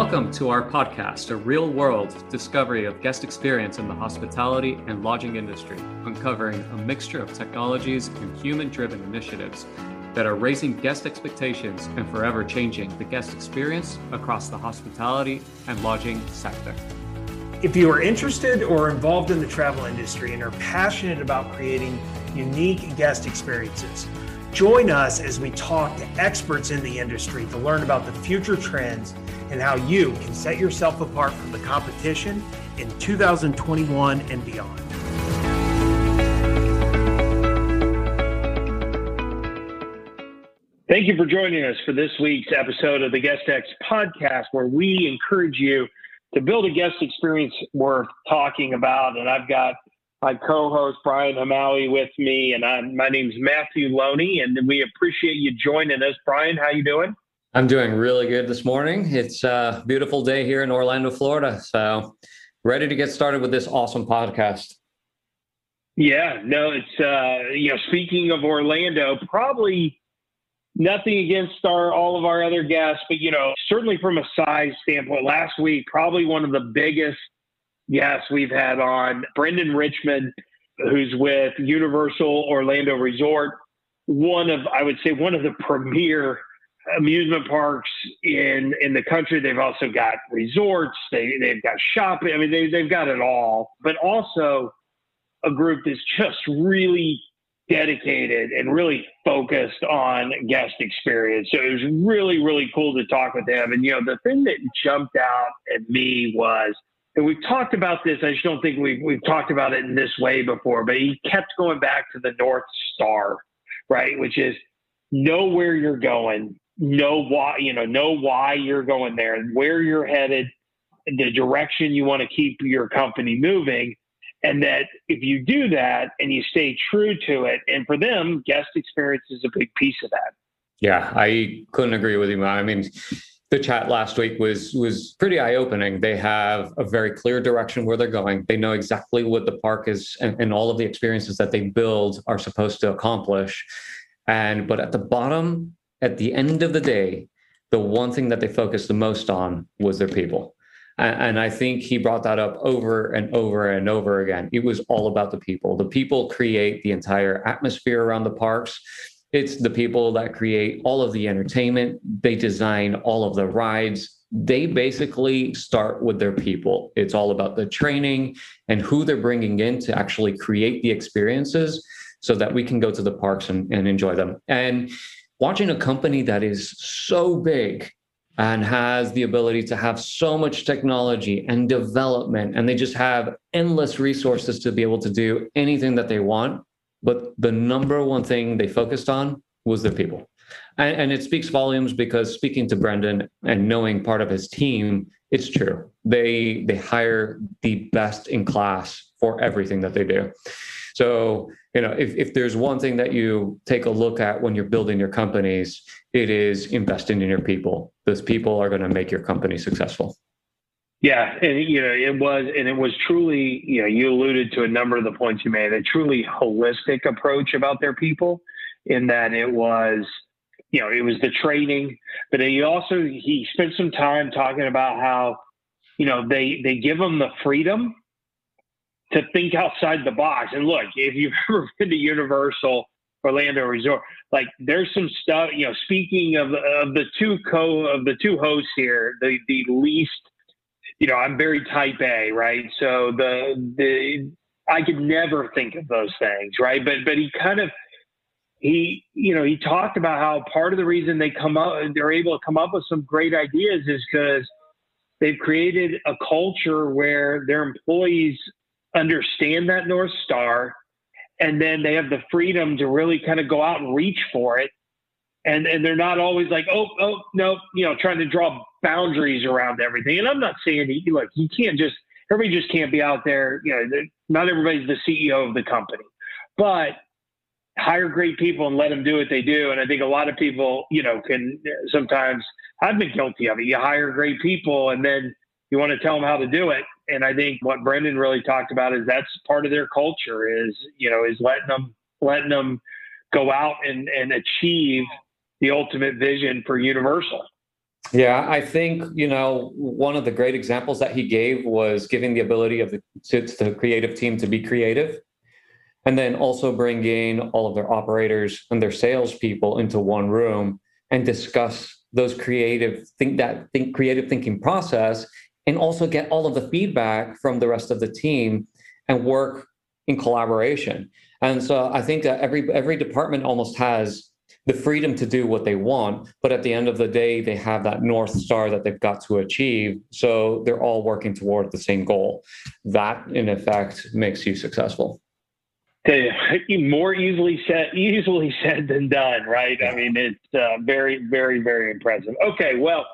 Welcome to our podcast, a real-world discovery of guest experience in the hospitality and lodging industry, uncovering a mixture of technologies and human-driven initiatives that are raising guest expectations and forever changing the guest experience across the hospitality and lodging sector. If you are interested or involved in the travel industry and are passionate about creating unique guest experiences, join us as we talk to experts in the industry to learn about the future trends and how you can set yourself apart from the competition in 2021 and beyond. Thank you for joining us for this week's episode of the GuestX podcast, where we encourage you to build a guest experience worth talking about. And I've got my co-host Brian Hamaoui with me, and my name's Matthew Loney, and we appreciate you joining us. Brian, how you doing? I'm doing really good this morning. It's a beautiful day here in Orlando, Florida. So ready to get started with this awesome podcast. Yeah, no, it's, speaking of Orlando, probably nothing against all of our other guests, but, certainly from a size standpoint, last week, probably one of the biggest guests we've had on, Brendan Richmond, who's with Universal Orlando Resort, one of the premier amusement parks in the country. They've also got resorts. They've got shopping. I mean, they've got it all, but also a group that's just really dedicated and really focused on guest experience. So it was really, really cool to talk with them. And, the thing that jumped out at me was, and we've talked about this, I just don't think we've talked about it in this way before, but he kept going back to the North Star, right? Which is know where you're going. Know why you're going there and where you're headed, the direction you want to keep your company moving. And that if you do that and you stay true to it, and for them, guest experience is a big piece of that. Yeah, I couldn't agree with you, man. I mean, the chat last week was pretty eye-opening. They have a very clear direction where they're going. They know exactly what the park is and all of the experiences that they build are supposed to accomplish. But at the end of the day, the one thing that they focused the most on was their people. And I think he brought that up over and over and over again. It was all about the people. The people create the entire atmosphere around the parks. It's the people that create all of the entertainment. They design all of the rides. They basically start with their people. It's all about the training and who they're bringing in to actually create the experiences so that we can go to the parks and enjoy them. And watching a company that is so big and has the ability to have so much technology and development, and they just have endless resources to be able to do anything that they want. But the number one thing they focused on was their people. And it speaks volumes, because speaking to Brendan and knowing part of his team, it's true. They hire the best in class for everything that they do. So, if there's one thing that you take a look at when you're building your companies, it is investing in your people. Those people are going to make your company successful. Yeah. And, it was truly, you alluded to a number of the points you made, a truly holistic approach about their people, in that it was, it was the training, but he spent some time talking about how, they give them the freedom to think outside the box. And look, if you've ever been to Universal Orlando Resort, like there's some stuff, speaking of the two hosts here, the least, I'm very type A, right? So I could never think of those things, right? But he kind of, he talked about how part of the reason they're able to come up with some great ideas is because they've created a culture where their employees understand that North Star, and then they have the freedom to really kind of go out and reach for it. And they're not always like, oh, no, trying to draw boundaries around everything. And I'm not saying, everybody just can't be out there. Not everybody's the CEO of the company, but hire great people and let them do what they do. And I think a lot of people, can sometimes, I've been guilty of it. You hire great people and then you want to tell them how to do it. And I think what Brendan really talked about is that's part of their culture is letting them go out and achieve the ultimate vision for Universal. Yeah, I think, you know, one of the great examples that he gave was giving the ability of the creative team to be creative, and then also bringing all of their operators and their salespeople into one room and discuss those creative thinking process, and also get all of the feedback from the rest of the team and work in collaboration. And so I think that every department almost has the freedom to do what they want, but at the end of the day, they have that North Star that they've got to achieve. So they're all working toward the same goal. That, in effect, makes you successful. More easily said than done, right? I mean, it's very, very, very impressive. Okay, well,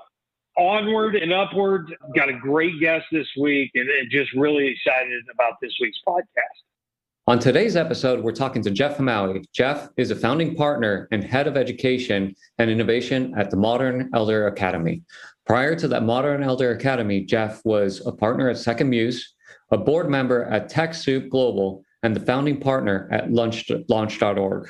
onward and upward. Got a great guest this week, and just really excited about this week's podcast. On today's episode, we're talking to Jeff Hamaoui. Jeff is a founding partner and head of education and innovation at the Modern Elder Academy. Prior to that Modern Elder Academy, Jeff was a partner at Second Muse, a board member at TechSoup Global, and the founding partner at Launch.org.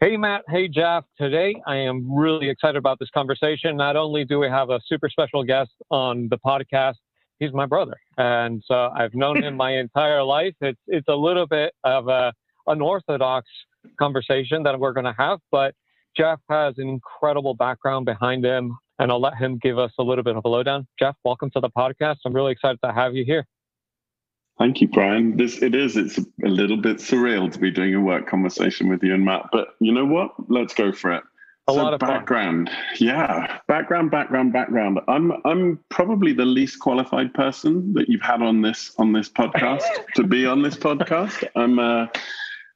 Hey, Matt. Hey, Jeff. Today, I am really excited about this conversation. Not only do we have a super special guest on the podcast, he's my brother, and so I've known him my entire life. It's a little bit of a unorthodox conversation that we're going to have, but Jeff has an incredible background behind him, and I'll let him give us a little bit of a lowdown. Jeff, welcome to the podcast. I'm really excited to have you here. Thank you, Brian. It's a little bit surreal to be doing a work conversation with you and Matt, but you know what? Let's go for it. Background. I'm probably the least qualified person that you've had on this podcast to be on this podcast.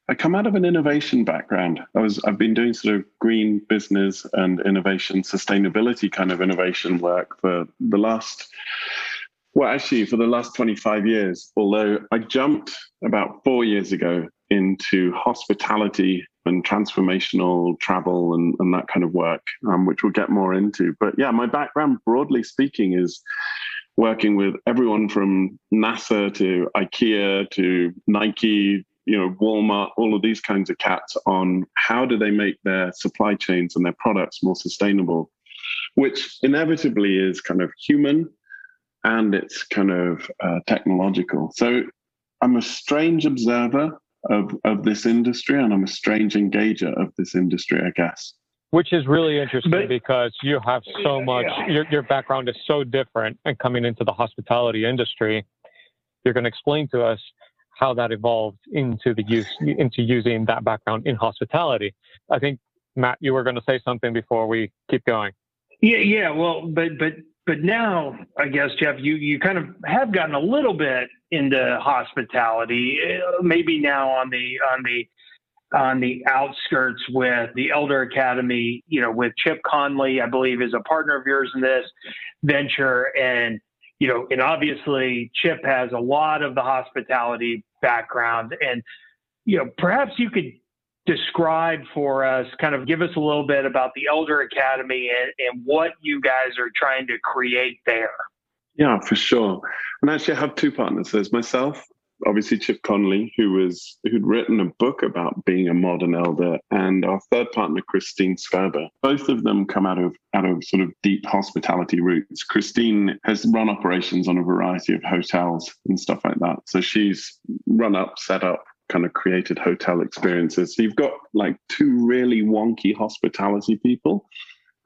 I come out of an innovation background. I've been doing sort of green business and innovation, sustainability kind of innovation work for the last. Well, actually, for the last 25 years, although I jumped about 4 years ago into hospitality and transformational travel and that kind of work, which we'll get more into. But yeah, my background, broadly speaking, is working with everyone from NASA to IKEA to Nike, Walmart, all of these kinds of cats on how do they make their supply chains and their products more sustainable, which inevitably is kind of human. And it's kind of technological. So I'm a strange observer of this industry, and I'm a strange engager of this industry, I guess. Which is really interesting because you have so much, your background is so different, and coming into the hospitality industry, you're going to explain to us how that evolved into using that background in hospitality. I think, Matt, you were going to say something before we keep going. Yeah. Well, But now, I guess, Jeff, you kind of have gotten a little bit into hospitality, maybe now on the outskirts with the Elder Academy, with Chip Conley, I believe, is a partner of yours in this venture. And obviously Chip has a lot of the hospitality background. And, perhaps you could describe for us, kind of give us a little bit about the Elder Academy and what you guys are trying to create there. Yeah, for sure. And actually I have two partners. There's myself, obviously Chip Conley, who'd written a book about being a modern elder, and our third partner, Christine Skerber. Both of them come out of sort of deep hospitality roots. Christine has run operations on a variety of hotels and stuff like that. So she's set up, kind of created hotel experiences. So you've got like two really wonky hospitality people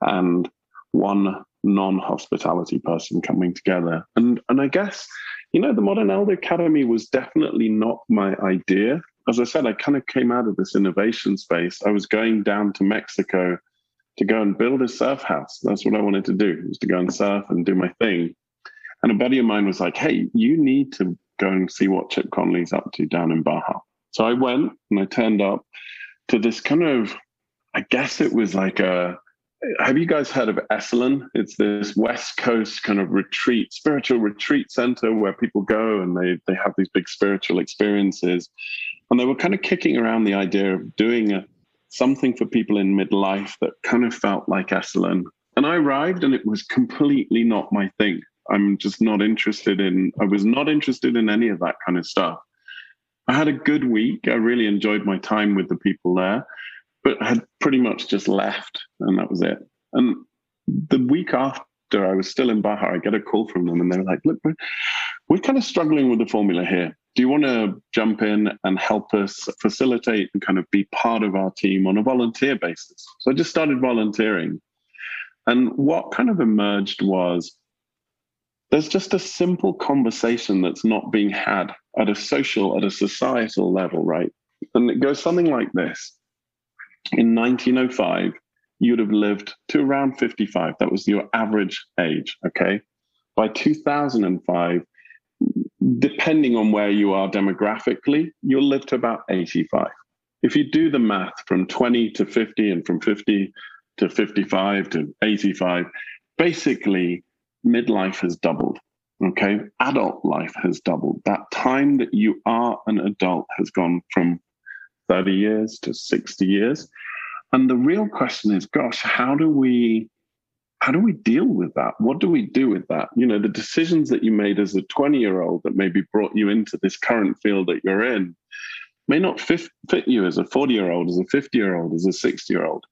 and one non-hospitality person coming together. And I guess, the Modern Elder Academy was definitely not my idea. As I said, I kind of came out of this innovation space. I was going down to Mexico to go and build a surf house. That's what I wanted to do, was to go and surf and do my thing. And a buddy of mine was like, hey, you need to go and see what Chip Conley's up to down in Baja. So I went and I turned up to this kind of, I guess it was like have you guys heard of Esalen? It's this West Coast kind of retreat, spiritual retreat center where people go and they have these big spiritual experiences. And they were kind of kicking around the idea of doing something for people in midlife that kind of felt like Esalen. And I arrived and it was completely not my thing. I was not interested in any of that kind of stuff. I had a good week. I really enjoyed my time with the people there, but I had pretty much just left, and that was it. And the week after I was still in Baja, I get a call from them and they're like, look, we're kind of struggling with the formula here. Do you want to jump in and help us facilitate and kind of be part of our team on a volunteer basis? So I just started volunteering. And what kind of emerged was there's just a simple conversation that's not being had at a social, at a societal level, right? And it goes something like this. In 1905, you would have lived to around 55. That was your average age, okay? By 2005, depending on where you are demographically, you'll live to about 85. If you do the math from 20 to 50 and from 50 to 55 to 85, basically midlife has doubled, okay? Adult life has doubled. That time that you are an adult has gone from 30 years to 60 years. And the real question is, gosh, how do we deal with that? What do we do with that? You know, the decisions that you made as a 20-year-old that maybe brought you into this current field that you're in may not fit you as a 40-year-old, as a 50-year-old, as a 60-year-old.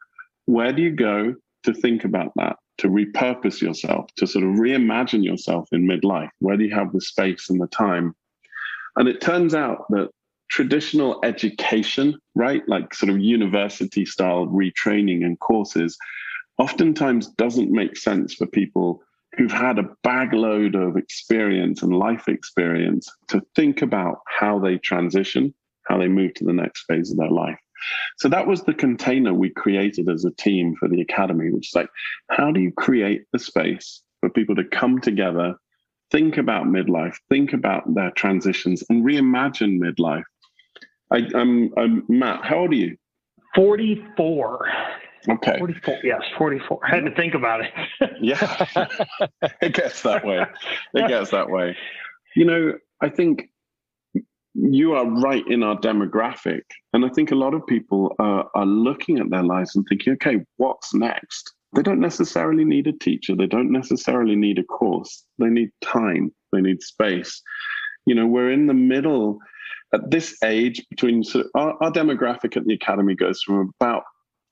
Where do you go to think about that, to repurpose yourself, to sort of reimagine yourself in midlife? Where do you have the space and the time? And it turns out that traditional education, right, like sort of university-style retraining and courses, oftentimes doesn't make sense for people who've had a bagload of experience and life experience to think about how they transition, how they move to the next phase of their life. So that was the container we created as a team for the academy, which is like, how do you create the space for people to come together, think about midlife, think about their transitions, and reimagine midlife? I'm Matt, how old are you? 44. Okay. 44. Yes, 44. I had to think about it. Yeah. It gets that way. It gets that way. You know, I think you are right in our demographic. And I think a lot of people are looking at their lives and thinking, okay, what's next? They don't necessarily need a teacher. They don't necessarily need a course. They need time. They need space. You know, we're in the middle at this age between sort of, our demographic at the academy goes from about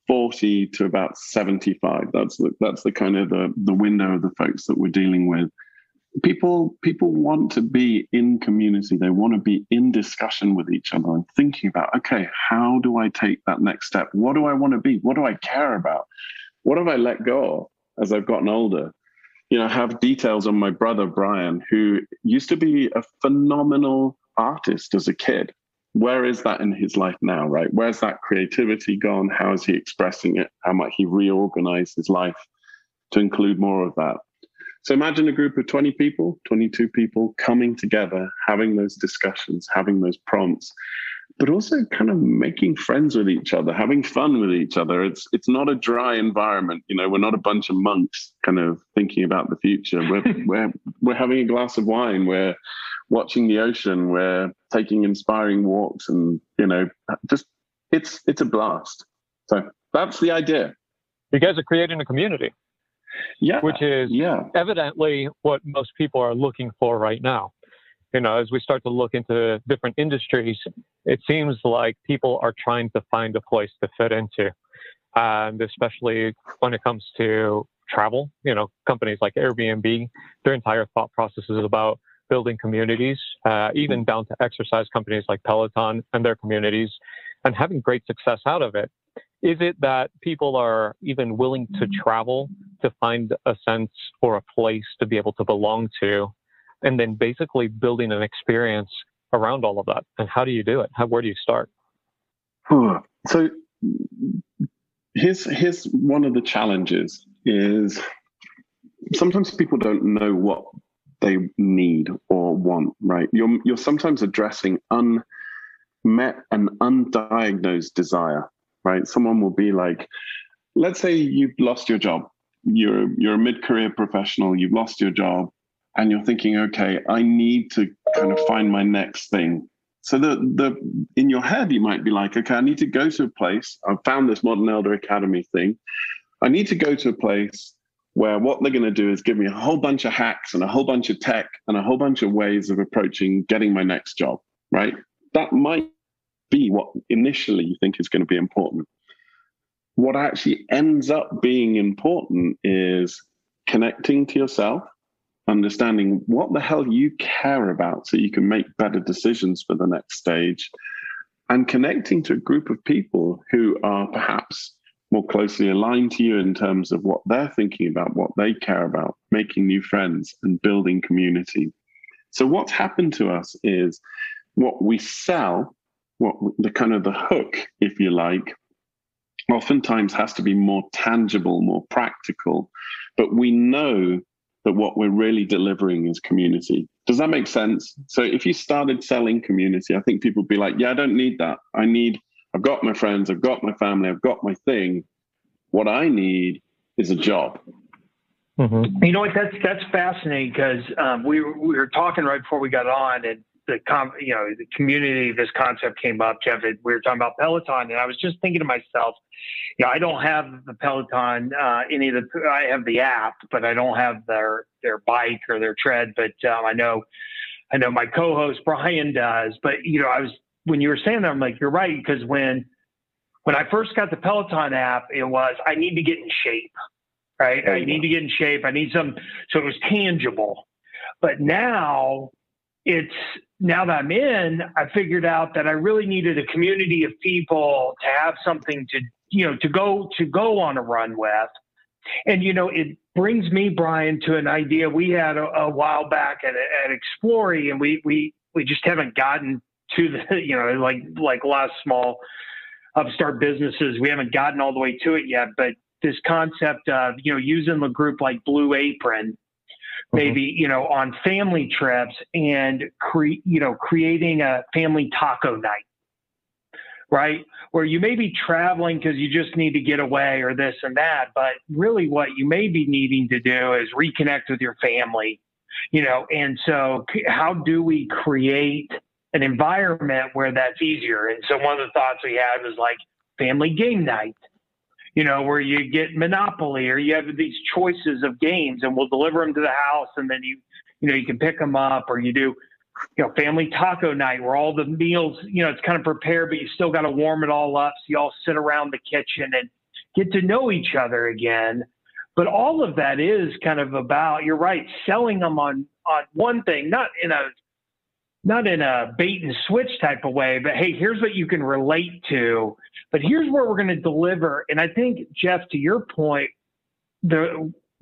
40 to about 75. That's the kind of the window of the folks that we're dealing with. People want to be in community. They want to be in discussion with each other and thinking about, okay, how do I take that next step? What do I want to be? What do I care about? What have I let go of as I've gotten older? You know, I have details on my brother, Brian, who used to be a phenomenal artist as a kid. Where is that in his life now, right? Where's that creativity gone? How is he expressing it? How might he reorganize his life to include more of that? So imagine a group of 20 people, 22 people coming together, having those discussions, having those prompts, but also kind of making friends with each other, having fun with each other. It's not a dry environment. You know, we're not a bunch of monks kind of thinking about the future. We're having a glass of wine. We're watching the ocean. We're taking inspiring walks, and you know, just it's a blast. So that's the idea. You guys are creating a community, which is evidently what most people are looking for right now. You know, as we start to look into different industries, it seems like people are trying to find a place to fit into, and especially when it comes to travel. You know, companies like Airbnb, their entire thought process is about building communities, even down to exercise companies like Peloton and their communities, and having great success out of it. Is it that people are even willing to travel to find a sense or a place to be able to belong to, and then basically building an experience around all of that? And how do you do it? Where do you start? So here's one of the challenges is sometimes people don't know what they need or want, right? You're sometimes addressing unmet and undiagnosed desire, right? Someone will be like, let's say you've lost your job. You're a mid-career professional. You've lost your job, and you're thinking, okay, I need to kind of find my next thing. So the in your head, you might be like, okay, I need to go to a place. I've found this Modern Elder Academy thing. I need to go to a place where what they're going to do is give me a whole bunch of hacks and a whole bunch of tech and a whole bunch of ways of approaching getting my next job, right? That might be what initially you think is going to be important. what actually ends up being important is connecting to yourself, understanding what the hell you care about so you can make better decisions for the next stage, and connecting to a group of people who are perhaps more closely aligned to you in terms of what they're thinking about, what they care about, making new friends and building community. So what's happened to us is what we sell, the hook, if you like, oftentimes has to be more tangible, more practical, but we know that what we're really delivering is community. Does that make sense? So if you started selling community, I think people would be like, yeah, I don't need that. I've got my friends, I've got my family, I've got my thing. What I need is a job. Mm-hmm. You know what? That's fascinating because we were talking right before we got on, and the community, this concept came up, Jeff. We were talking about Peloton, and I was just thinking to myself, I don't have the Peloton, I have the app, but I don't have their bike or their tread. But I know my co-host Brian does. But when you were saying that, I'm like, you're right, because when I first got the Peloton app, it was I need to get in shape, right? I need to get in shape. I need some, so it was tangible. But now now that I'm in, I figured out that I really needed a community of people to have something to go on a run with. And, it brings me, Brian, to an idea we had a while back at Explori, and we just haven't gotten to the, like a lot of small upstart businesses, we haven't gotten all the way to it yet. But this concept of, using a group like Blue Apron, maybe, on family trips and creating a family taco night, right? Where you may be traveling because you just need to get away or this and that, but really what you may be needing to do is reconnect with your family, and so how do we create an environment where that's easier? And so one of the thoughts we had was like family game night, where you get Monopoly or you have these choices of games, and we'll deliver them to the house, and then you can pick them up, or you do, family taco night where all the meals, it's kind of prepared, but you still got to warm it all up. So you all sit around the kitchen and get to know each other again. But all of that is kind of about, you're right, selling them on one thing, not in a bait and switch type of way, but hey, here's what you can relate to, but here's where we're going to deliver. And I think, Jeff, to your point,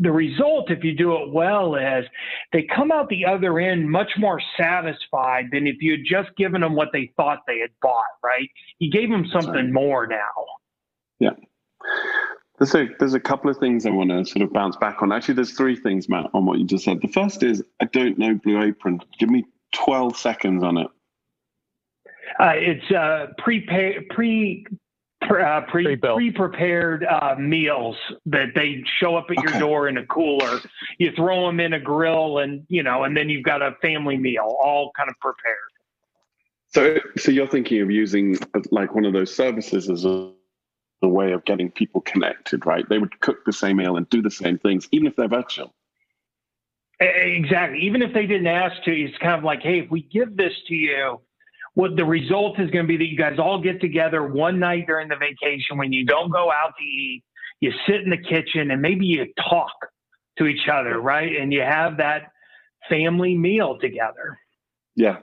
the result, if you do it well, is they come out the other end much more satisfied than if you had just given them what they thought they had bought, right? You gave them something more now. Yeah. There's a couple of things I want to sort of bounce back on. Actually, there's three things, Matt, on what you just said. The first is, I don't know Blue Apron. Give me 12 seconds on it. It's pre-prepared meals that they show up at your door in a cooler. You throw them in a grill, and and then you've got a family meal all kind of prepared. So you're thinking of using like one of those services as a way of getting people connected, right? They would cook the same meal and do the same things, even if they're virtual. Exactly. Even if they didn't ask to, it's kind of like, hey, if we give this to you, what the result is going to be that you guys all get together one night during the vacation when you don't go out to eat, you sit in the kitchen and maybe you talk to each other, right? And you have that family meal together. Yeah.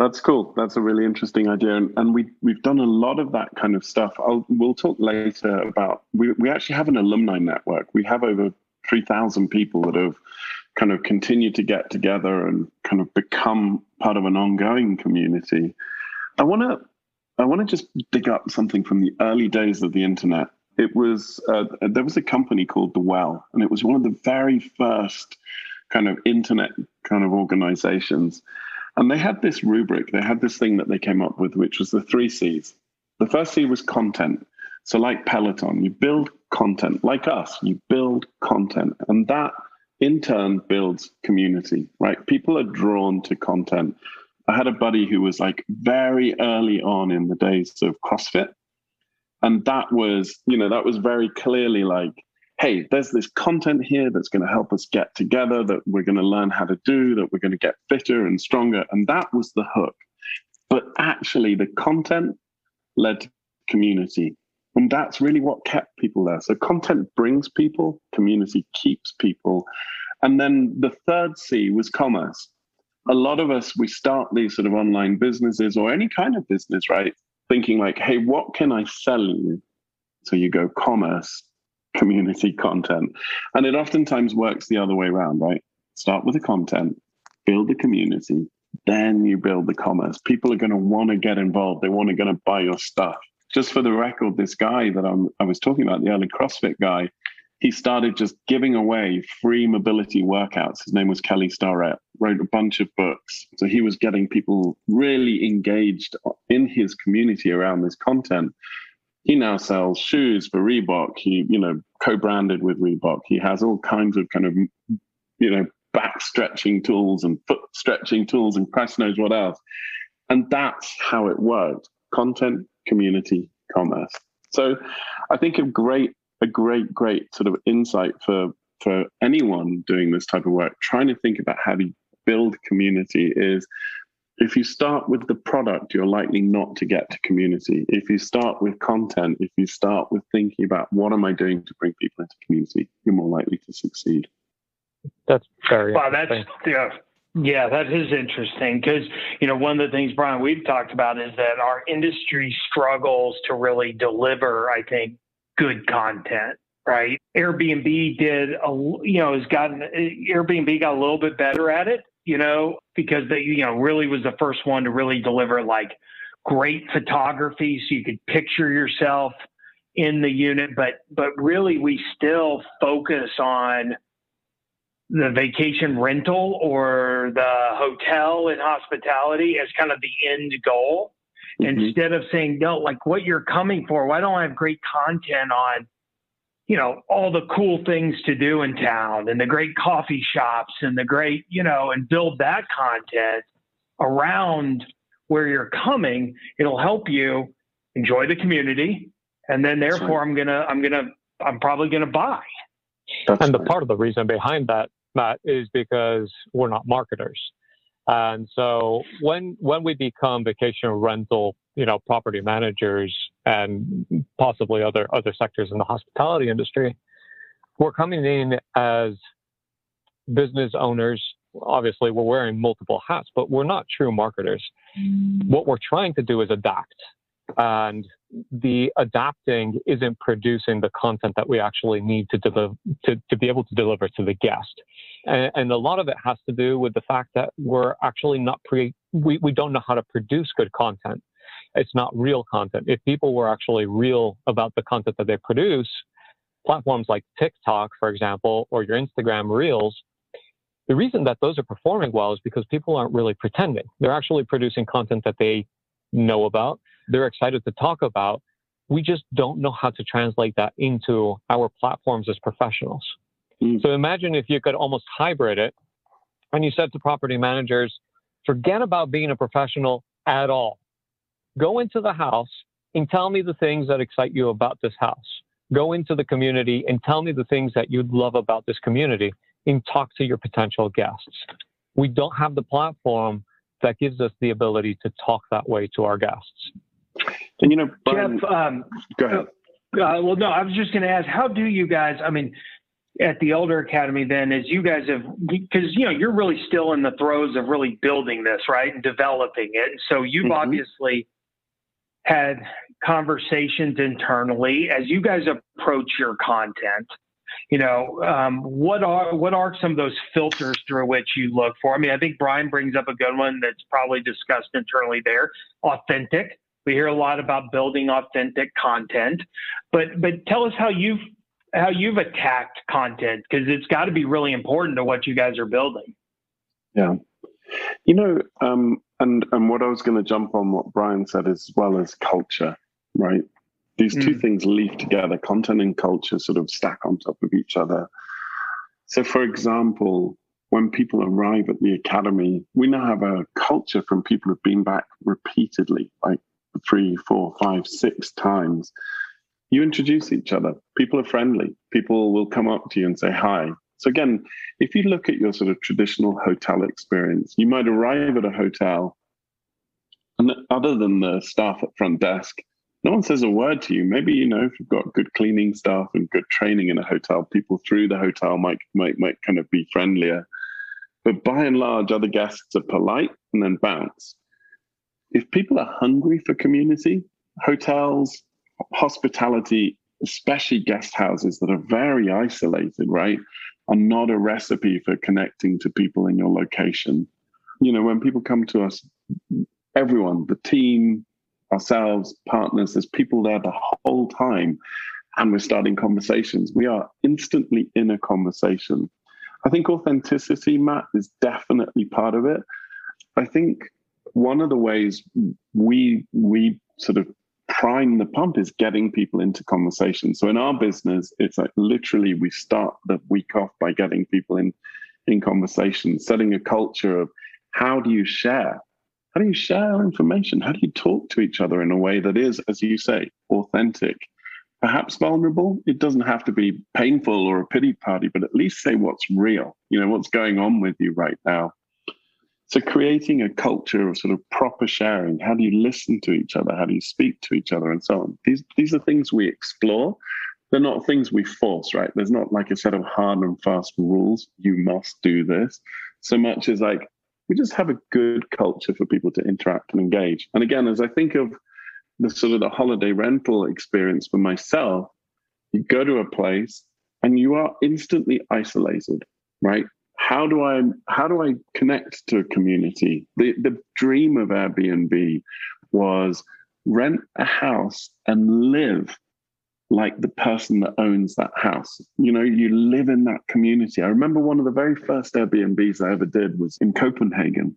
That's cool. That's a really interesting idea. And we've done a lot of that kind of stuff. We'll talk later about, we actually have an alumni network. We have over 3,000 people that have kind of continued to get together and kind of become part of an ongoing community. I want to just dig up something from the early days of the internet. It was there was a company called The Well, and it was one of the very first kind of internet kind of organizations. And they had this rubric. They had this thing that they came up with, which was the 3 C's. The first C was content. So like Peloton, you build content. Like us, you build content. And that, in turn, builds community, right? People are drawn to content. I had a buddy who was like very early on in the days of CrossFit. And that was very clearly like, hey, there's this content here that's going to help us get together, that we're going to learn how to do, that we're going to get fitter and stronger. And that was the hook. But actually, the content led to community. And that's really what kept people there. So content brings people, community keeps people. And then the third C was commerce. A lot of us, we start these sort of online businesses or any kind of business, right? Thinking like, hey, what can I sell you? So you go commerce, community, content. And it oftentimes works the other way around, right? Start with the content, build the community, then you build the commerce. People are going to want to get involved. They want to going to buy your stuff. Just for the record, this guy that I was talking about, the early CrossFit guy, he started just giving away free mobility workouts. His name was Kelly Starrett, wrote a bunch of books. So he was getting people really engaged in his community around this content. He now sells shoes for Reebok. He, co-branded with Reebok. He has all kinds of back stretching tools and foot stretching tools and Christ knows what else. And that's how it worked. Content, community, commerce. So I think a great sort of insight for anyone doing this type of work, trying to think about how to build community is, if you start with the product, you're likely not to get to community. If you start with content, if you start with thinking about what am I doing to bring people into community, you're more likely to succeed. That's very interesting. Yeah, that is interesting because, one of the things, Brian, we've talked about is that our industry struggles to really deliver, I think, good content, right? Airbnb got a little bit better at it, because they, really was the first one to really deliver like great photography so you could picture yourself in the unit. But really we still focus on the vacation rental or the hotel and hospitality as kind of the end goal. Mm-hmm. Instead of saying, no, like what you're coming for, why don't I have great content on, all the cool things to do in town and the great coffee shops and the great, and build that content around where you're coming. It'll help you enjoy the community. And then therefore I'm probably going to buy. And the part of the reason behind that, Matt, is because we're not marketers. And so when we become vacation rental, property managers and possibly other sectors in the hospitality industry, we're coming in as business owners. Obviously, we're wearing multiple hats, but we're not true marketers. What we're trying to do is adapt. And the adapting isn't producing the content that we actually need to deliver, to be able to deliver to the guest. And a lot of it has to do with the fact that we're actually not we don't know how to produce good content. It's not real content. If people were actually real about the content that they produce, platforms like TikTok, for example, or your Instagram Reels, the reason that those are performing well is because people aren't really pretending. They're actually producing content that they know about. They're excited to talk about. We just don't know how to translate that into our platforms as professionals. Mm. So imagine if you could almost hybrid it and you said to property managers, forget about being a professional at all. Go into the house and tell me the things that excite you about this house. Go into the community and tell me the things that you'd love about this community and talk to your potential guests. We don't have the platform that gives us the ability to talk that way to our guests. And Jeff, go ahead. Well, no, I was just going to ask, how do you guys, at the Elder Academy then, as you guys have, because, you're really still in the throes of really building this, right, and developing it. So you've mm-hmm. obviously had conversations internally as you guys approach your content. What are some of those filters through which you look for? I think Brian brings up a good one that's probably discussed internally there. Authentic. We hear a lot about building authentic content, but tell us how you've attacked content, because it's got to be really important to what you guys are building. Yeah. And what I was going to jump on what Brian said as well as culture, right? These two things leaf together, content and culture sort of stack on top of each other. So for example, when people arrive at the academy, we now have a culture from people who've been back repeatedly, like 3, 4, 5, 6 times. You introduce each other. People are friendly. People will come up to you and say hi. So again, if you look at your sort of traditional hotel experience, you might arrive at a hotel and other than the staff at front desk, no one says a word to you. Maybe, you know, if you've got good cleaning staff and good training in a hotel, people through the hotel might kind of be friendlier. But by and large, other guests are polite and then bounce. If people are hungry for community, hotels, hospitality, especially guest houses that are very isolated, right, are not a recipe for connecting to people in your location. You know, when people come to us, everyone, the team, ourselves, partners, there's people there the whole time, and we're starting conversations. We are instantly in a conversation. I think authenticity, Matt, is definitely part of it. I think one of the ways we sort of prime the pump is getting people into conversation. So in our business, it's like literally we start the week off by getting people in conversation, setting a culture of how do you share? How do you share information? How do you talk to each other in a way that is, as you say, authentic? Perhaps vulnerable. It doesn't have to be painful or a pity party, but at least say what's real, you know, what's going on with you right now. So creating a culture of sort of proper sharing. How do you listen to each other? How do you speak to each other and so on? These are things we explore. They're not things we force, right? There's not like a set of hard and fast rules. You must do this. So much as like, we just have a good culture for people to interact and engage. And again, as I think of the sort of the holiday rental experience for myself, you go to a place and you are instantly isolated, right? How do I connect to a community? The dream of Airbnb was rent a house and live like the person that owns that house. You know, you live in that community. I remember one of the very first Airbnbs I ever did was in Copenhagen.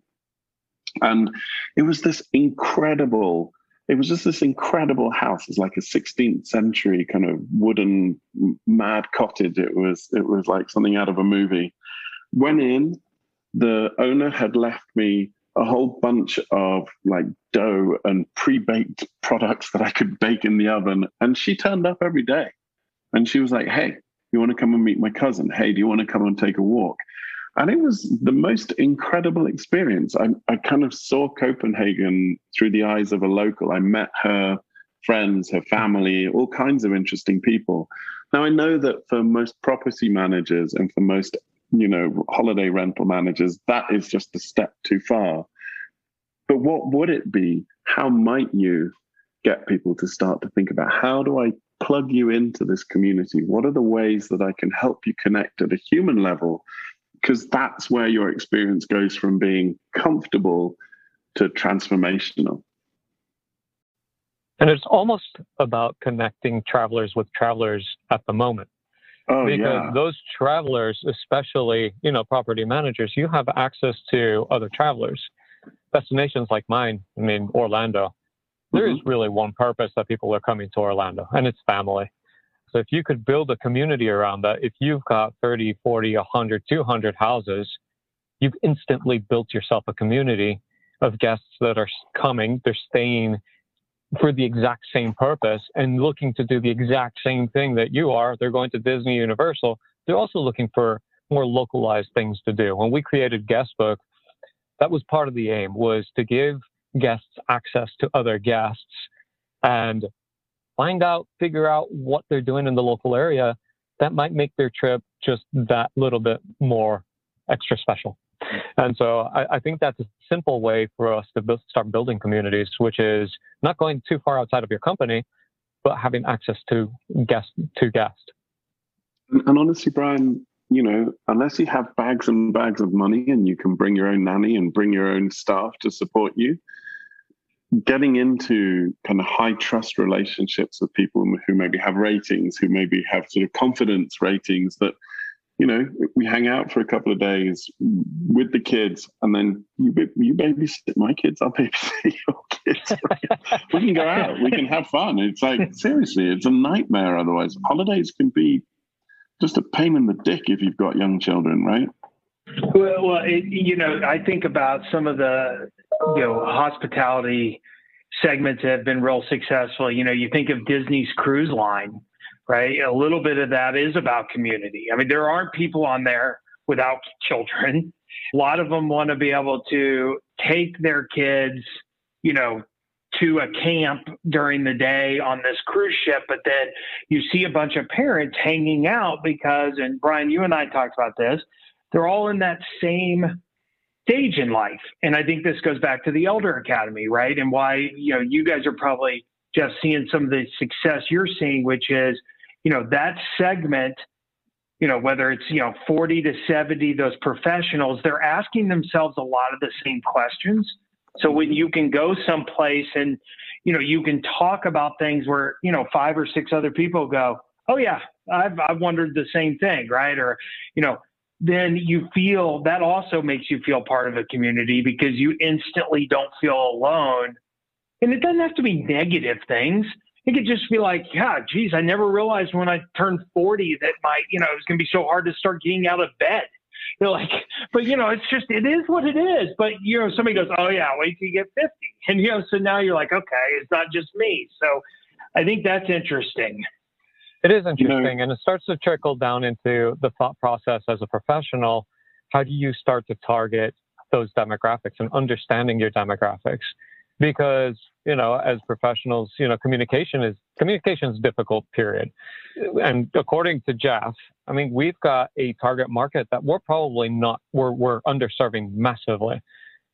And it was this incredible house. It's like a 16th century kind of wooden mad cottage. It was like something out of a movie. Went in, the owner had left me a whole bunch of like dough and pre-baked products that I could bake in the oven. And she turned up every day. And she was like, hey, you want to come and meet my cousin? Hey, do you want to come and take a walk? And it was the most incredible experience. I kind of saw Copenhagen through the eyes of a local. I met her friends, her family, all kinds of interesting people. Now, I know that for most property managers and for most, you know, holiday rental managers, that is just a step too far. But what would it be? How might you get people to start to think about, how do I plug you into this community? What are the ways that I can help you connect at a human level? Because that's where your experience goes from being comfortable to transformational. And it's almost about connecting travelers with travelers at the moment. Oh, because Those travelers, especially, you know, property managers, you have access to other travelers. Destinations like mine, I mean, Orlando, there is really one purpose that people are coming to Orlando, and it's family. So if you could build a community around that, if you've got 30, 40, 100, 200 houses, you've instantly built yourself a community of guests that are coming, they're staying for the exact same purpose and looking to do the exact same thing that you are. They're going to Disney, Universal. They're also looking for more localized things to do. When we created Guestbook, that was part of the aim, was to give guests access to other guests and figure out what they're doing in the local area that might make their trip just that little bit more extra special. And so I think that's a simple way for us to start building communities, which is not going too far outside of your company, but having access to guests. And honestly, Brian, you know, unless you have bags and bags of money and you can bring your own nanny and bring your own staff to support you, getting into kind of high trust relationships with people who maybe have ratings, who maybe have sort of confidence ratings that, you know, we hang out for a couple of days with the kids and then you babysit my kids, I'll babysit your kids. We can go out, we can have fun. It's like, seriously, it's a nightmare otherwise. Holidays can be just a pain in the dick if you've got young children, right? Well, you know, I think about some of the, you know, hospitality segments that have been real successful. You know, you think of Disney's cruise line, right? A little bit of that is about community. I mean, there aren't people on there without children. A lot of them want to be able to take their kids, you know, to a camp during the day on this cruise ship, but then you see a bunch of parents hanging out because, and Brian, you and I talked about this, they're all in that same stage in life. And I think this goes back to the Elder Academy, right? And why, you know, you guys are probably just seeing some of the success you're seeing, which is, you know, that segment, you know, whether it's, you know, 40 to 70, those professionals, they're asking themselves a lot of the same questions. So when you can go someplace and, you know, you can talk about things where, you know, 5 or 6 other people go, oh yeah, I've wondered the same thing, right? Or, you know, then you feel that also makes you feel part of a community because you instantly don't feel alone. And it doesn't have to be negative things. It could just be like, yeah, geez, I never realized when I turned 40 that my, you know, it was going to be so hard to start getting out of bed. You're like, but you know, it's just, it is what it is. But you know, somebody goes, oh yeah, wait till you get 50. And you know, so now you're like, okay, it's not just me. So I think that's interesting. It is interesting. And it starts to trickle down into the thought process as a professional. How do you start to target those demographics and understanding your demographics? Because, you know, as professionals, you know, communication is difficult, period. And according to Jeff, I mean, we've got a target market that we're probably not, we're underserving massively.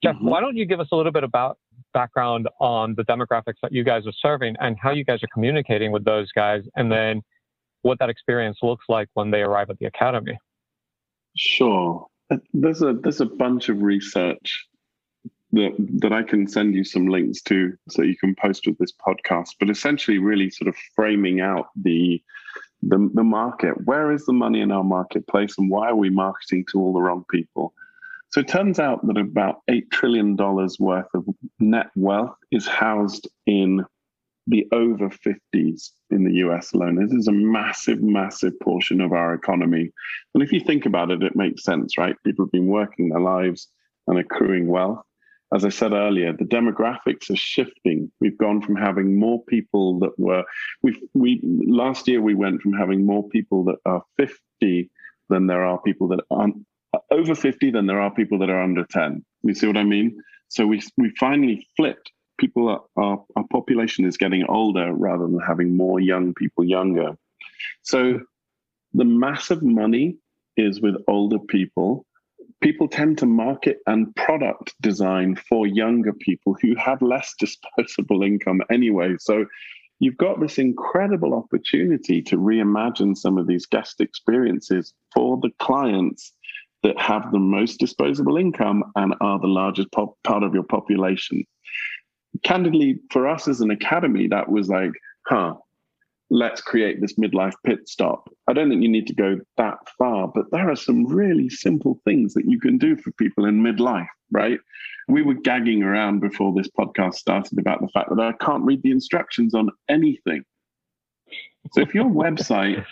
Jeff, why don't you give us a little bit about background on the demographics that you guys are serving and how you guys are communicating with those guys, and then what that experience looks like when they arrive at the academy? Sure. There's a bunch of research that I can send you some links to so you can post with this podcast, but essentially really sort of framing out the market. Where is the money in our marketplace, and why are we marketing to all the wrong people? So it turns out that about $8 trillion worth of net wealth is housed in the over 50s in the US alone. This is a massive, massive portion of our economy. And if you think about it, it makes sense, right? People have been working their lives and accruing wealth. As I said earlier, the demographics are shifting. We've gone from having more people that were, last year we went from having more people that are 50 than there are people that aren't over 50 than there are people that are under 10. You see what I mean? So we finally flipped. People are, our population is getting older rather than having more young people younger. So the massive money is with older people. People tend to market and product design for younger people who have less disposable income anyway. So you've got this incredible opportunity to reimagine some of these guest experiences for the clients that have the most disposable income and are the largest part of your population. Candidly, for us as an academy, that was like, let's create this midlife pit stop. I don't think you need to go that far, but there are some really simple things that you can do for people in midlife, right? We were gagging around before this podcast started about the fact that I can't read the instructions on anything. So if your website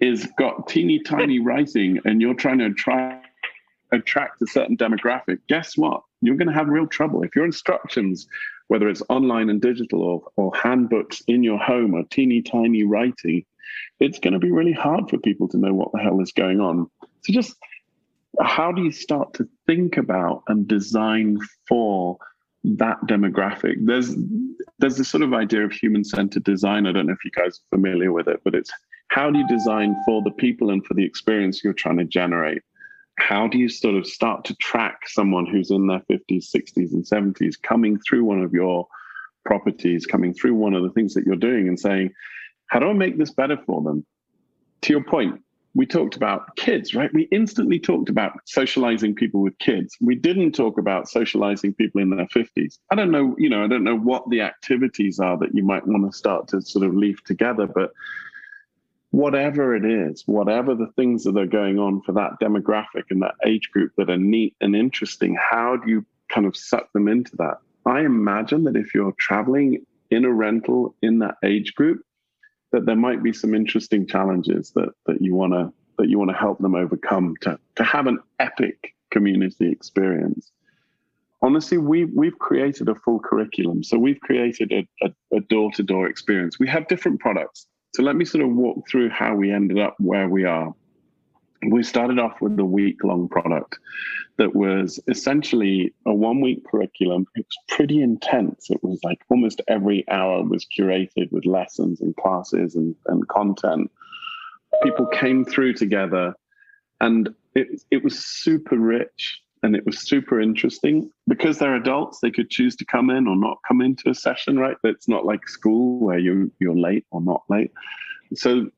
is got teeny tiny writing and you're trying to attract a certain demographic, guess what? You're going to have real trouble. If your instructions, whether it's online and digital or handbooks in your home or teeny tiny writing, it's going to be really hard for people to know what the hell is going on. So just how do you start to think about and design for that demographic? There's this sort of idea of human-centered design. I don't know if you guys are familiar with it, but it's how do you design for the people and for the experience you're trying to generate? How do you sort of start to track someone who's in their 50s, 60s, and 70s coming through one of your properties, coming through one of the things that you're doing and saying, how do I make this better for them? To your point, we talked about kids, right? We instantly talked about socializing people with kids. We didn't talk about socializing people in their 50s. I don't know what the activities are that you might want to start to sort of leaf together, but whatever it is, whatever the things that are going on for that demographic and that age group that are neat and interesting, how do you kind of suck them into that? I imagine that if you're traveling in a rental in that age group, that there might be some interesting challenges that you want to help them overcome to have an epic community experience. Honestly, we've created a full curriculum. So we've created a door-to-door experience. We have different products. So let me sort of walk through how we ended up where we are. we started off with a week-long product that was essentially a one-week curriculum. It was pretty intense. It was like almost every hour was curated with lessons and classes and content. People came through together, and it was super rich and it was super interesting. Because they're adults, they could choose to come in or not come into a session, right? It's not like school where you're late or not late. So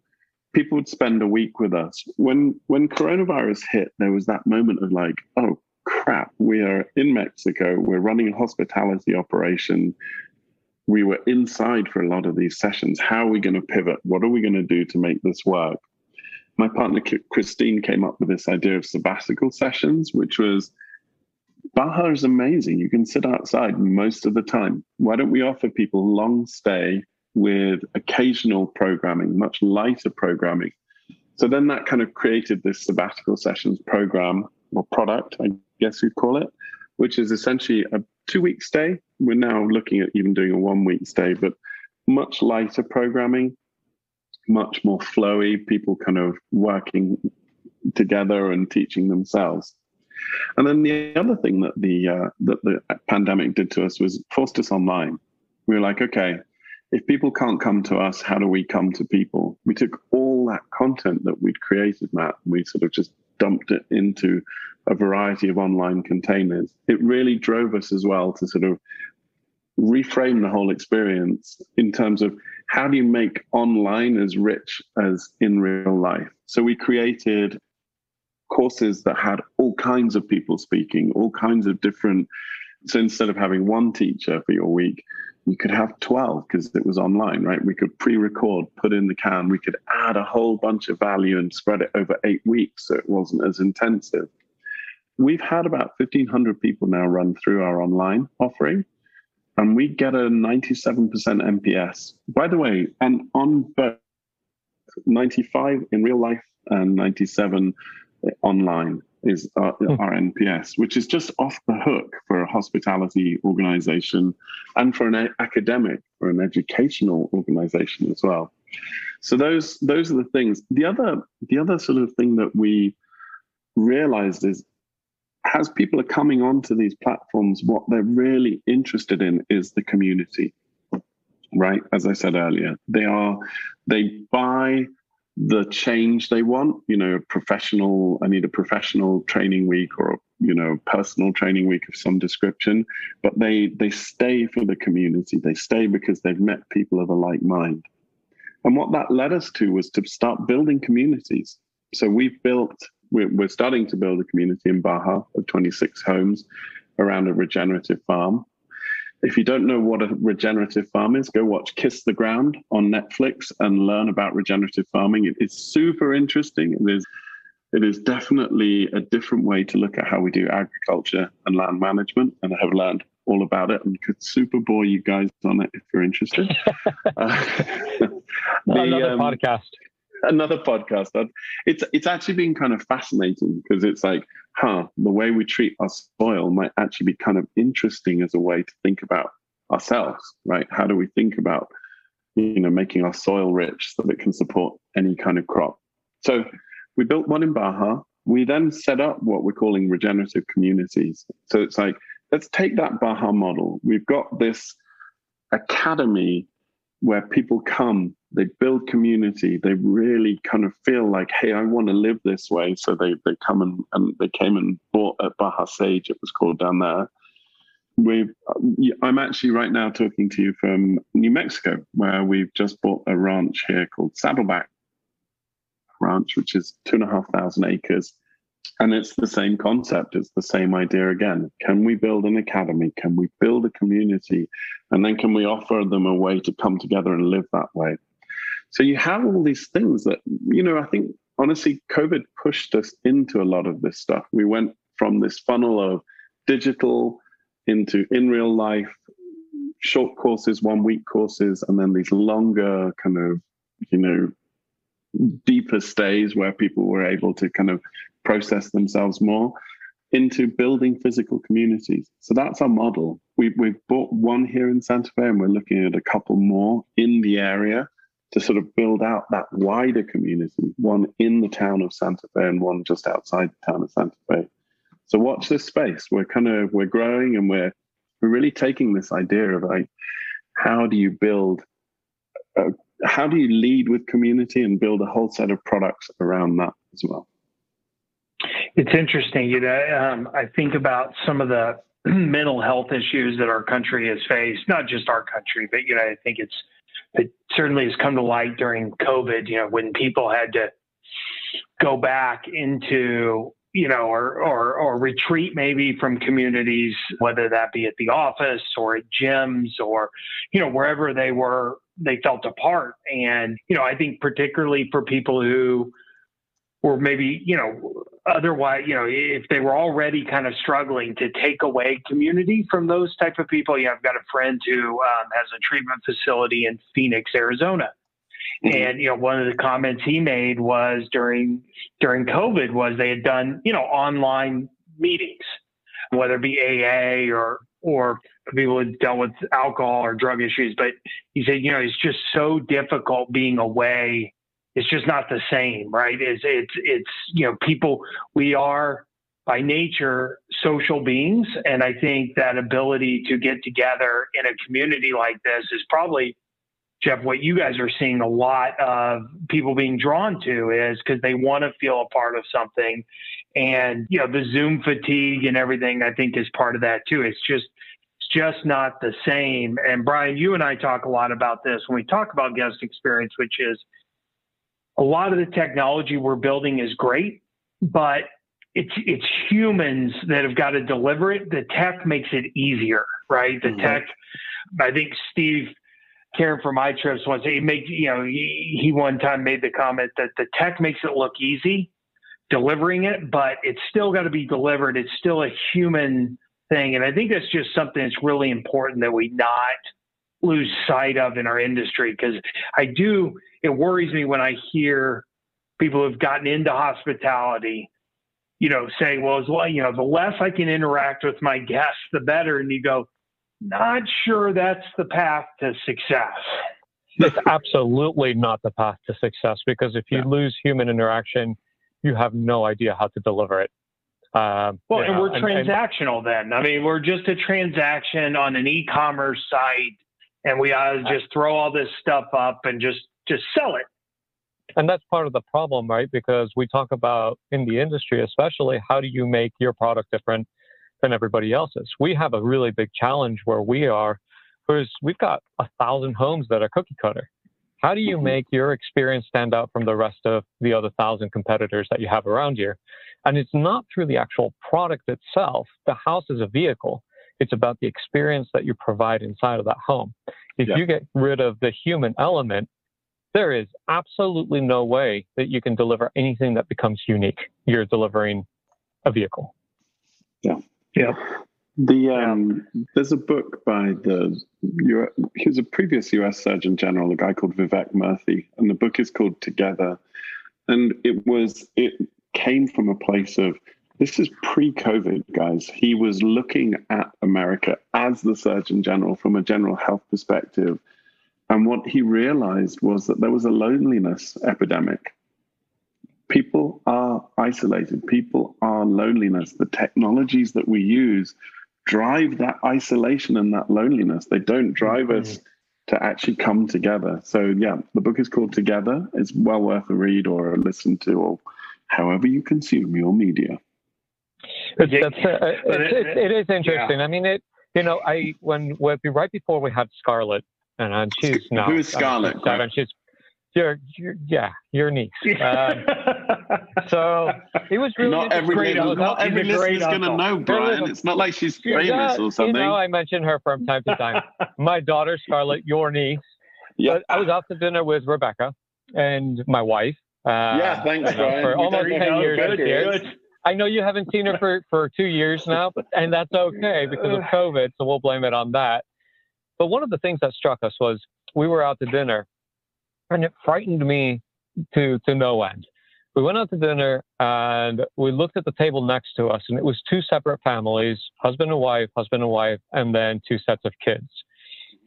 people would spend a week with us. When coronavirus hit, there was that moment of like, oh crap, we are in Mexico. We're running a hospitality operation. We were inside for a lot of these sessions. How are we going to pivot? What are we going to do to make this work? My partner, Christine, came up with this idea of sabbatical sessions, which was, Baja is amazing. You can sit outside most of the time. Why don't we offer people long stay with occasional programming, much lighter programming? So then that kind of created this sabbatical sessions program or product, I guess you'd call it, which is essentially a 2-week stay. We're now looking at even doing a 1-week stay, but much lighter programming, much more flowy, people kind of working together and teaching themselves. And then the other thing that the pandemic did to us was forced us online. We were like, okay, if people can't come to us, how do we come to people? We took all that content that we'd created, Matt, and we sort of just dumped it into a variety of online containers. It really drove us as well to sort of reframe the whole experience in terms of how do you make online as rich as in real life? So we created courses that had all kinds of people speaking, all kinds of different. So instead of having one teacher for your week, you could have 12 because it was online, right? We could pre-record, put in the can. We could add a whole bunch of value and spread it over 8 weeks so it wasn't as intensive. We've had about 1,500 people now run through our online offering, and we get a 97% NPS. By the way, and on both 95 in real life and 97 online is our NPS, which is just off the hook for a hospitality organization and for an academic or an educational organization as well. So those are the things. The other sort of thing that we realized is, as people are coming onto these platforms, what they're really interested in is the community, right? As I said earlier, they buy the change they want, I need a professional training week or, personal training week of some description, but they stay for the community. They stay because they've met people of a like mind. And what that led us to was to start building communities. So we're starting to build a community in Baja of 26 homes around a regenerative farm. If you don't know what a regenerative farm is, go watch Kiss the Ground on Netflix and learn about regenerative farming. It is super interesting. It is definitely a different way to look at how we do agriculture and land management, and I have learned all about it and could super bore you guys on it if you're interested. Another podcast. It's actually been kind of fascinating because it's like, the way we treat our soil might actually be kind of interesting as a way to think about ourselves, right? How do we think about, making our soil rich so that it can support any kind of crop? So we built one in Baja. We then set up what we're calling regenerative communities. So it's like, let's take that Baja model. We've got this academy where people come, they build community, they really kind of feel like, hey, I want to live this way. So they come and they came and bought at Baja Sage, it was called down there. I'm actually right now talking to you from New Mexico, where we've just bought a ranch here called Saddleback Ranch, which is 2,500 acres. And it's the same concept. It's the same idea again. Can we build an academy? Can we build a community? And then can we offer them a way to come together and live that way? So you have all these things that, I think, honestly, COVID pushed us into a lot of this stuff. We went from this funnel of digital into in real life, short courses, 1-week courses, and then these longer kind of, deeper stays where people were able to kind of process themselves more, into building physical communities. So that's our model. We've bought one here in Santa Fe, and we're looking at a couple more in the area to sort of build out that wider community, one in the town of Santa Fe and one just outside the town of Santa Fe. So watch this space. We're growing, and we're really taking this idea of like, how do you build, how do you lead with community and build a whole set of products around that as well? It's interesting. You know, I think about some of the mental health issues that our country has faced, not just our country, but, you know, I think it certainly has come to light during COVID, you know, when people had to go back into, you know, or retreat maybe from communities, whether that be at the office or at gyms or, you know, wherever they were, they felt apart. And, you know, I think particularly for people who were maybe, you know, otherwise, you know, if they were already kind of struggling to take away community from those type of people. You know, I've got a friend who has a treatment facility in Phoenix, Arizona. And, you know, one of the comments he made was during COVID was they had done, you know, online meetings, whether it be AA or people who dealt with alcohol or drug issues. But he said, you know, it's just so difficult being away. It's just not the same, right? It's you know, people, we are by nature social beings. And I think that ability to get together in a community like this is probably, Jeff, what you guys are seeing a lot of people being drawn to is because they want to feel a part of something. And, you know, the Zoom fatigue and everything, I think, is part of that too. It's just not the same. And Brian, you and I talk a lot about this when we talk about guest experience, which is a lot of the technology we're building is great, but it's humans that have got to deliver it. The tech makes it easier, right? The tech, I think Steve Karen for my trips once, he one time made the comment that the tech makes it look easy delivering it, but it's still got to be delivered. It's still a human thing. And I think that's just something that's really important that we not lose sight of in our industry, because it worries me when I hear people who've gotten into hospitality, you know, say, well, you know, the less I can interact with my guests, the better. And you go, not sure that's the path to success. It's absolutely not the path to success, because if you lose human interaction, you have no idea how to deliver it. We're transactional then. I mean, we're just a transaction on an e-commerce site, and we ought to just throw all this stuff up and just sell it. And that's part of the problem, right? Because we talk about in the industry, especially, how do you make your product different than everybody else's? We have a really big challenge where we are, because we've got 1,000 homes that are cookie cutter. How do you make your experience stand out from the rest of the other 1,000 competitors that you have around here? And it's not through the actual product itself. The house is a vehicle. It's about the experience that you provide inside of that home. If you get rid of the human element, there is absolutely no way that you can deliver anything that becomes unique. You're delivering a vehicle. Yeah. Yeah. There's a book by he was a previous US Surgeon General, a guy called Vivek Murthy, and the book is called Together. And it came from a place of, this is pre-COVID, guys. He was looking at America as the Surgeon General from a general health perspective. And what he realized was that there was a loneliness epidemic. People are isolated. People are loneliness. The technologies that we use drive that isolation and that loneliness. They don't drive us to actually come together. So yeah, the book is called Together. It's well worth a read or a listen to, or however you consume your media. It is interesting. Yeah. I mean, right before we had Scarlett, and she's now. Who is Scarlett? And she's your niece. So it was really not every listener is going to know, Brian. It's not like she's famous or something. You know, I mention her from time to time. My daughter, Scarlett, your niece. Yeah. I was out to dinner with Rebecca and my wife. Thanks, Brian. For almost 10 years. Good. I know you haven't seen her for 2 years now, and that's okay because of COVID, so we'll blame it on that. But one of the things that struck us was we were out to dinner, and it frightened me to no end. We went out to dinner and we looked at the table next to us, and it was two separate families, husband and wife, and then two sets of kids.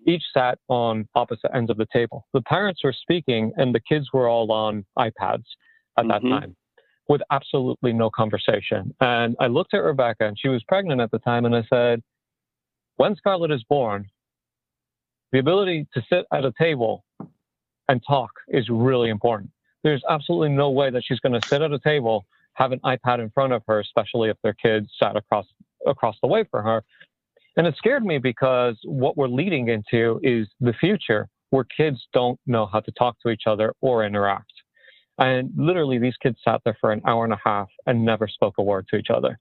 each sat on opposite ends of the table. The parents were speaking and the kids were all on iPads at that time with absolutely no conversation. And I looked at Rebecca, and she was pregnant at the time, and I said, when Scarlett is born, the ability to sit at a table and talk is really important. There's absolutely no way that she's going to sit at a table, have an iPad in front of her, especially if their kids sat across the way from her. And it scared me because what we're leading into is the future where kids don't know how to talk to each other or interact. And literally these kids sat there for an hour and a half and never spoke a word to each other.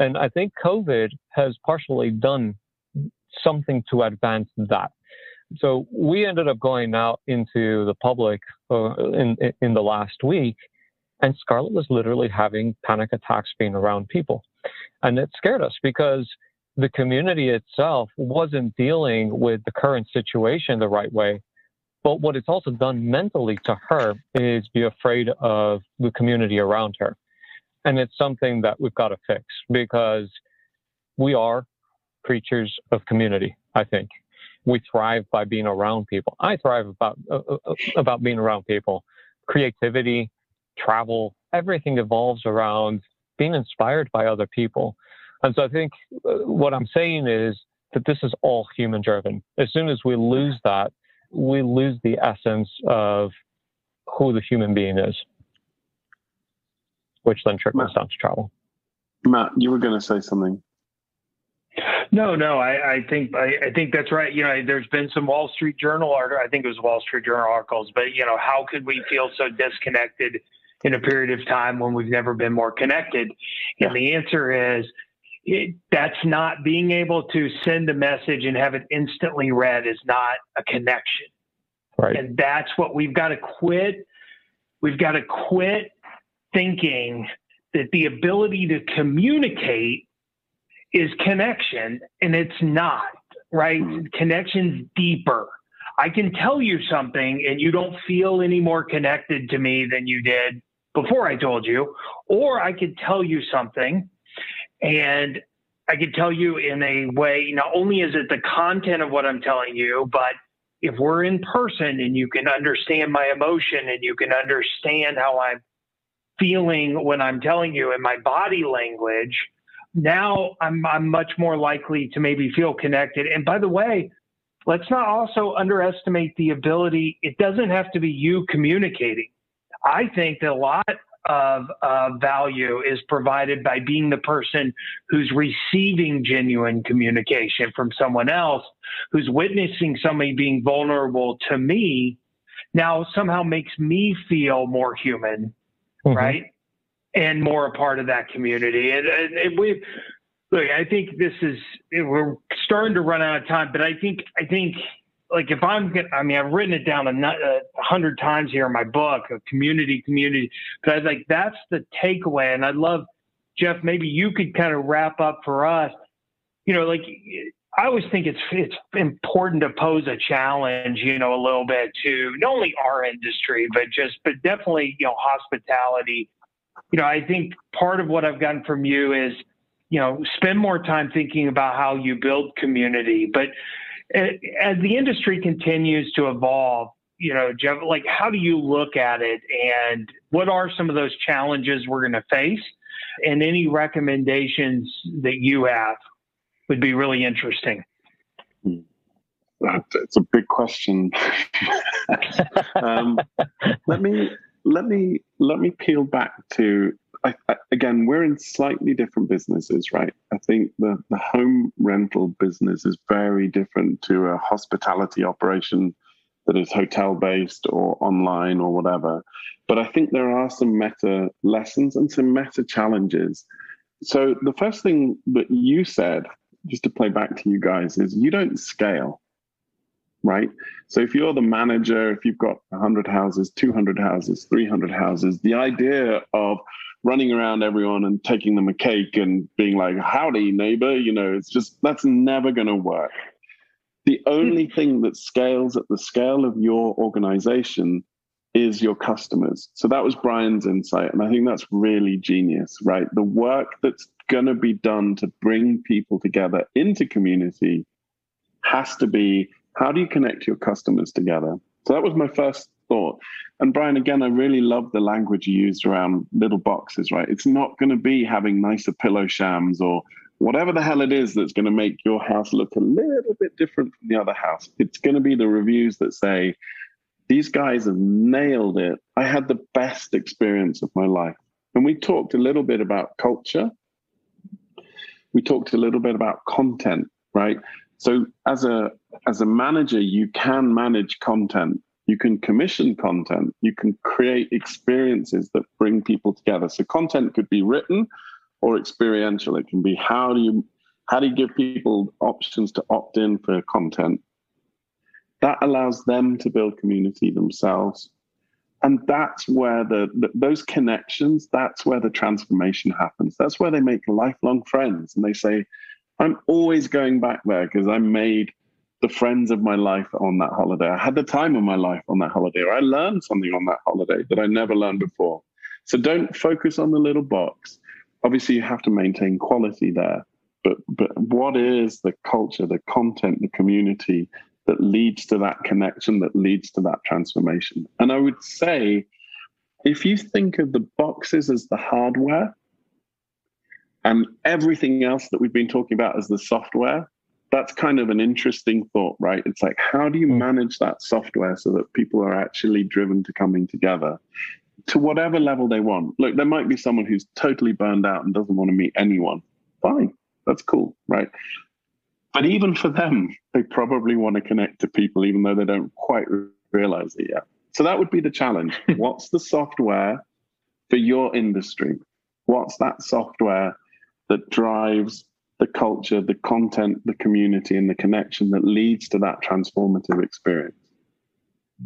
And I think COVID has partially done something to advance that. So we ended up going out into the public in the last week, and Scarlett was literally having panic attacks being around people. And it scared us because the community itself wasn't dealing with the current situation the right way. But what it's also done mentally to her is be afraid of the community around her. And it's something that we've got to fix because we are creatures of community, I think. We thrive by being around people. I thrive about being around people. Creativity, travel, everything evolves around being inspired by other people. And so I think what I'm saying is that this is all human driven. As soon as we lose that, we lose the essence of who the human being is, which then trickles down to travel. Matt, you were going to say something. No, I think that's right. You know, there's been some Wall Street Journal article. I think it was Wall Street Journal articles, but you know, how could we feel so disconnected in a period of time when we've never been more connected? And the answer is that's not being able to send a message and have it instantly read is not a connection. Right. And that's what we've got to quit. We've got to quit thinking that the ability to communicate is connection, and it's not, right? Connection's deeper. I can tell you something and you don't feel any more connected to me than you did before I told you, or I could tell you something and I could tell you in a way, not only is it the content of what I'm telling you, but if we're in person and you can understand my emotion and you can understand how I'm feeling when I'm telling you in my body language, now I'm much more likely to maybe feel connected. And by the way, let's not also underestimate the ability. It doesn't have to be you communicating. I think that a lot of value is provided by being the person who's receiving genuine communication from someone else, who's witnessing somebody being vulnerable to me, now somehow makes me feel more human, right? And more a part of that community. And we look, I think this is, we're starting to run out of time, but I think like if I've written it down 100 times here in my book, community, but I was like, that's the takeaway. And I'd love, Jeff, maybe you could kind of wrap up for us. You know, like I always think it's important to pose a challenge, you know, a little bit to not only our industry, but definitely, you know, hospitality. You know, I think part of what I've gotten from you is, you know, spend more time thinking about how you build community. But as the industry continues to evolve, you know, Jeff, like how do you look at it and what are some of those challenges we're going to face? And any recommendations that you have would be really interesting. That's a big question. Let me peel back to, again, we're in slightly different businesses, right? I think the home rental business is very different to a hospitality operation that is hotel-based or online or whatever. But I think there are some meta lessons and some meta challenges. So the first thing that you said, just to play back to you guys, is you don't scale. Right? So if you're the manager, if you've got 100 houses, 200 houses, 300 houses, the idea of running around everyone and taking them a cake and being like, howdy, neighbor, you know, it's just, that's never going to work. The only thing that scales at the scale of your organization is your customers. So that was Brian's insight. And I think that's really genius, right? The work that's going to be done to bring people together into community has to be How do you connect your customers together? So that was my first thought. And Brian, again, I really love the language you used around little boxes, right? It's not going to be having nicer pillow shams or whatever the hell it is that's going to make your house look a little bit different from the other house. It's going to be the reviews that say, these guys have nailed it. I had the best experience of my life. And we talked a little bit about culture. We talked a little bit about content, right? So as a manager, you can manage content. You can commission content. You can create experiences that bring people together. So content could be written or experiential. It can be how do you give people options to opt in for content. That allows them to build community themselves. And that's where those connections, that's where the transformation happens. That's where they make lifelong friends. And they say, I'm always going back there because I made the friends of my life on that holiday. I had the time of my life on that holiday, or I learned something on that holiday that I never learned before. So don't focus on the little box. Obviously, you have to maintain quality there. But what is the culture, the content, the community that leads to that connection, that leads to that transformation? And I would say, if you think of the boxes as the hardware and everything else that we've been talking about as the software, that's kind of an interesting thought, right? It's like, how do you manage that software so that people are actually driven to coming together to whatever level they want? Look, there might be someone who's totally burned out and doesn't want to meet anyone. Fine, that's cool, right? But even for them, they probably want to connect to people, even though they don't quite realize it yet. So that would be the challenge. What's the software for your industry? What's that software that drives the culture, the content, the community, and the connection that leads to that transformative experience?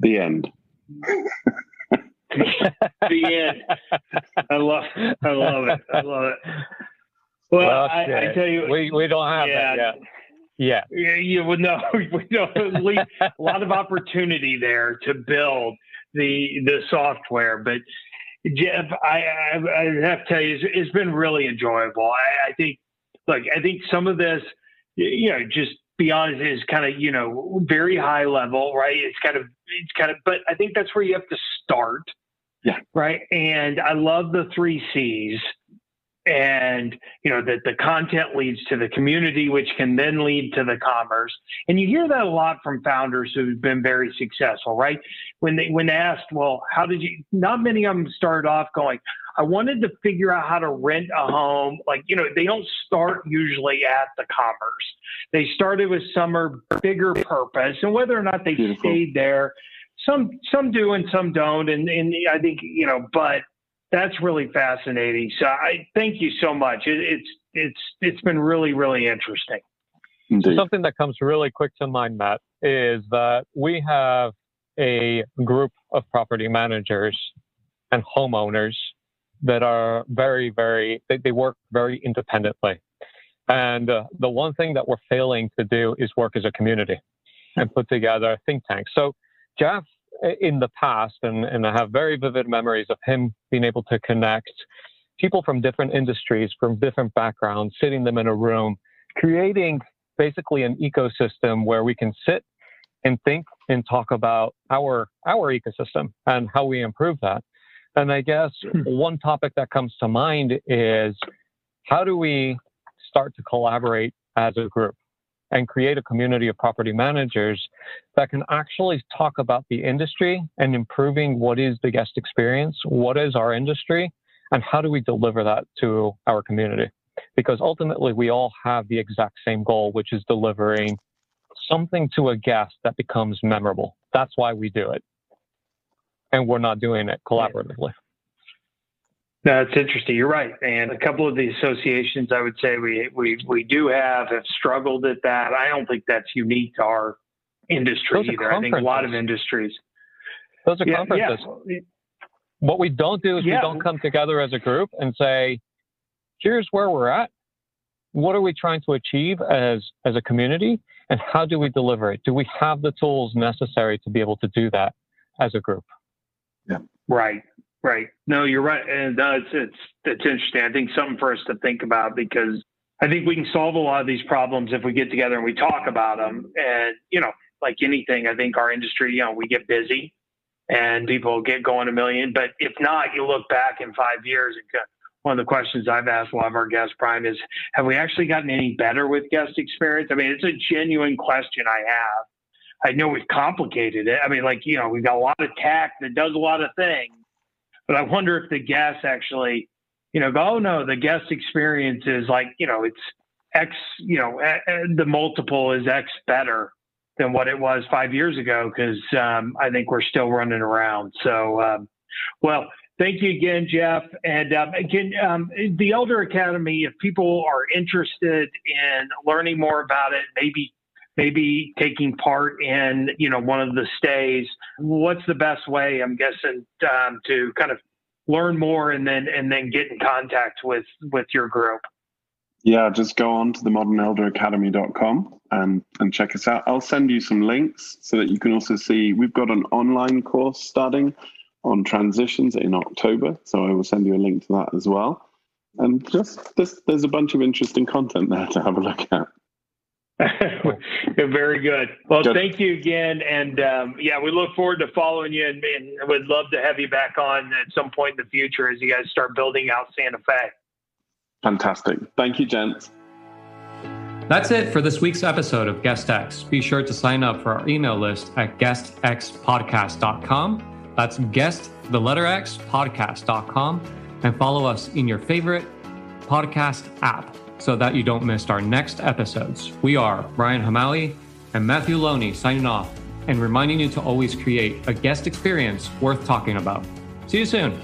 The end. The end. I love it. Well, I tell you, we don't have that yet. Yeah. You would know, a lot of opportunity there to build the software. But Jeff, I have to tell you, it's been really enjoyable. I think some of this, just be honest, is kind of, very high level, right? It's kind of, but I think that's where you have to start. Yeah. Right. And I love the 3 C's. And, that the content leads to the community, which can then lead to the commerce. And you hear that a lot from founders who've been very successful, right? When asked, well, how did you, not many of them started off going, I wanted to figure out how to rent a home. They don't start usually at the commerce. They started with some are bigger purpose, and whether or not they stayed there, some do and some don't. And I think, but that's really fascinating. So I thank you so much. It's been really, really interesting. So something that comes really quick to mind, Matt, is that we have a group of property managers and homeowners that are very, very, they work very independently. And the one thing that we're failing to do is work as a community and put together a think tank. So Jeff, in the past, and I have very vivid memories of him being able to connect people from different industries, from different backgrounds, sitting them in a room, creating basically an ecosystem where we can sit and think and talk about our ecosystem and how we improve that. And I guess one topic that comes to mind is, how do we start to collaborate as a group and create a community of property managers that can actually talk about the industry and improving what is the guest experience, what is our industry, and how do we deliver that to our community? Because ultimately, we all have the exact same goal, which is delivering something to a guest that becomes memorable. That's why we do it. And we're not doing it collaboratively. No, it's interesting. You're right. And a couple of the associations, I would say we do have struggled at that. I don't think that's unique to our industry either. I think a lot of industries. Those are conferences. Yeah. What we don't do is we don't come together as a group and say, here's where we're at. What are we trying to achieve as a community? And how do we deliver it? Do we have the tools necessary to be able to do that as a group? Yeah. Right. Right. No, you're right. And it's interesting. I think something for us to think about, because I think we can solve a lot of these problems if we get together and we talk about them. And, like anything, I think our industry, you know, we get busy and people get going a million. But if not, you look back in 5 years, and one of the questions I've asked a lot of our guests, Brian, is have we actually gotten any better with guest experience? I mean, it's a genuine question I have. I know we've complicated it. I mean, like, you know, we've got a lot of tech that does a lot of things, but I wonder if the guests actually, you know, go, oh no, the guest experience is like, you know, it's X, you know, the multiple is X better than what it was 5 years ago. Cause I think we're still running around. So, well, thank you again, Jeff. And again, the Elder Academy, if people are interested in learning more about it, maybe taking part in, you know, one of the stays, what's the best way, I'm guessing, to kind of learn more and then get in contact with your group? Yeah, just go on to themodernelderacademy.com and check us out. I'll send you some links so that you can also see. We've got an online course starting on transitions in October, so I will send you a link to that as well. And just there's a bunch of interesting content there to have a look at. Very good. Well, thank you again. And yeah, we look forward to following you and would love to have you back on at some point in the future as you guys start building out Santa Fe. Fantastic. Thank you, gents. That's it for this week's episode of GuestX. Be sure to sign up for our email list at guestxpodcast.com. That's guestxpodcast.com. And follow us in your favorite podcast app, so that you don't miss our next episodes. We are Brian Hamaoui and Matthew Loney signing off and reminding you to always create a guest experience worth talking about. See you soon.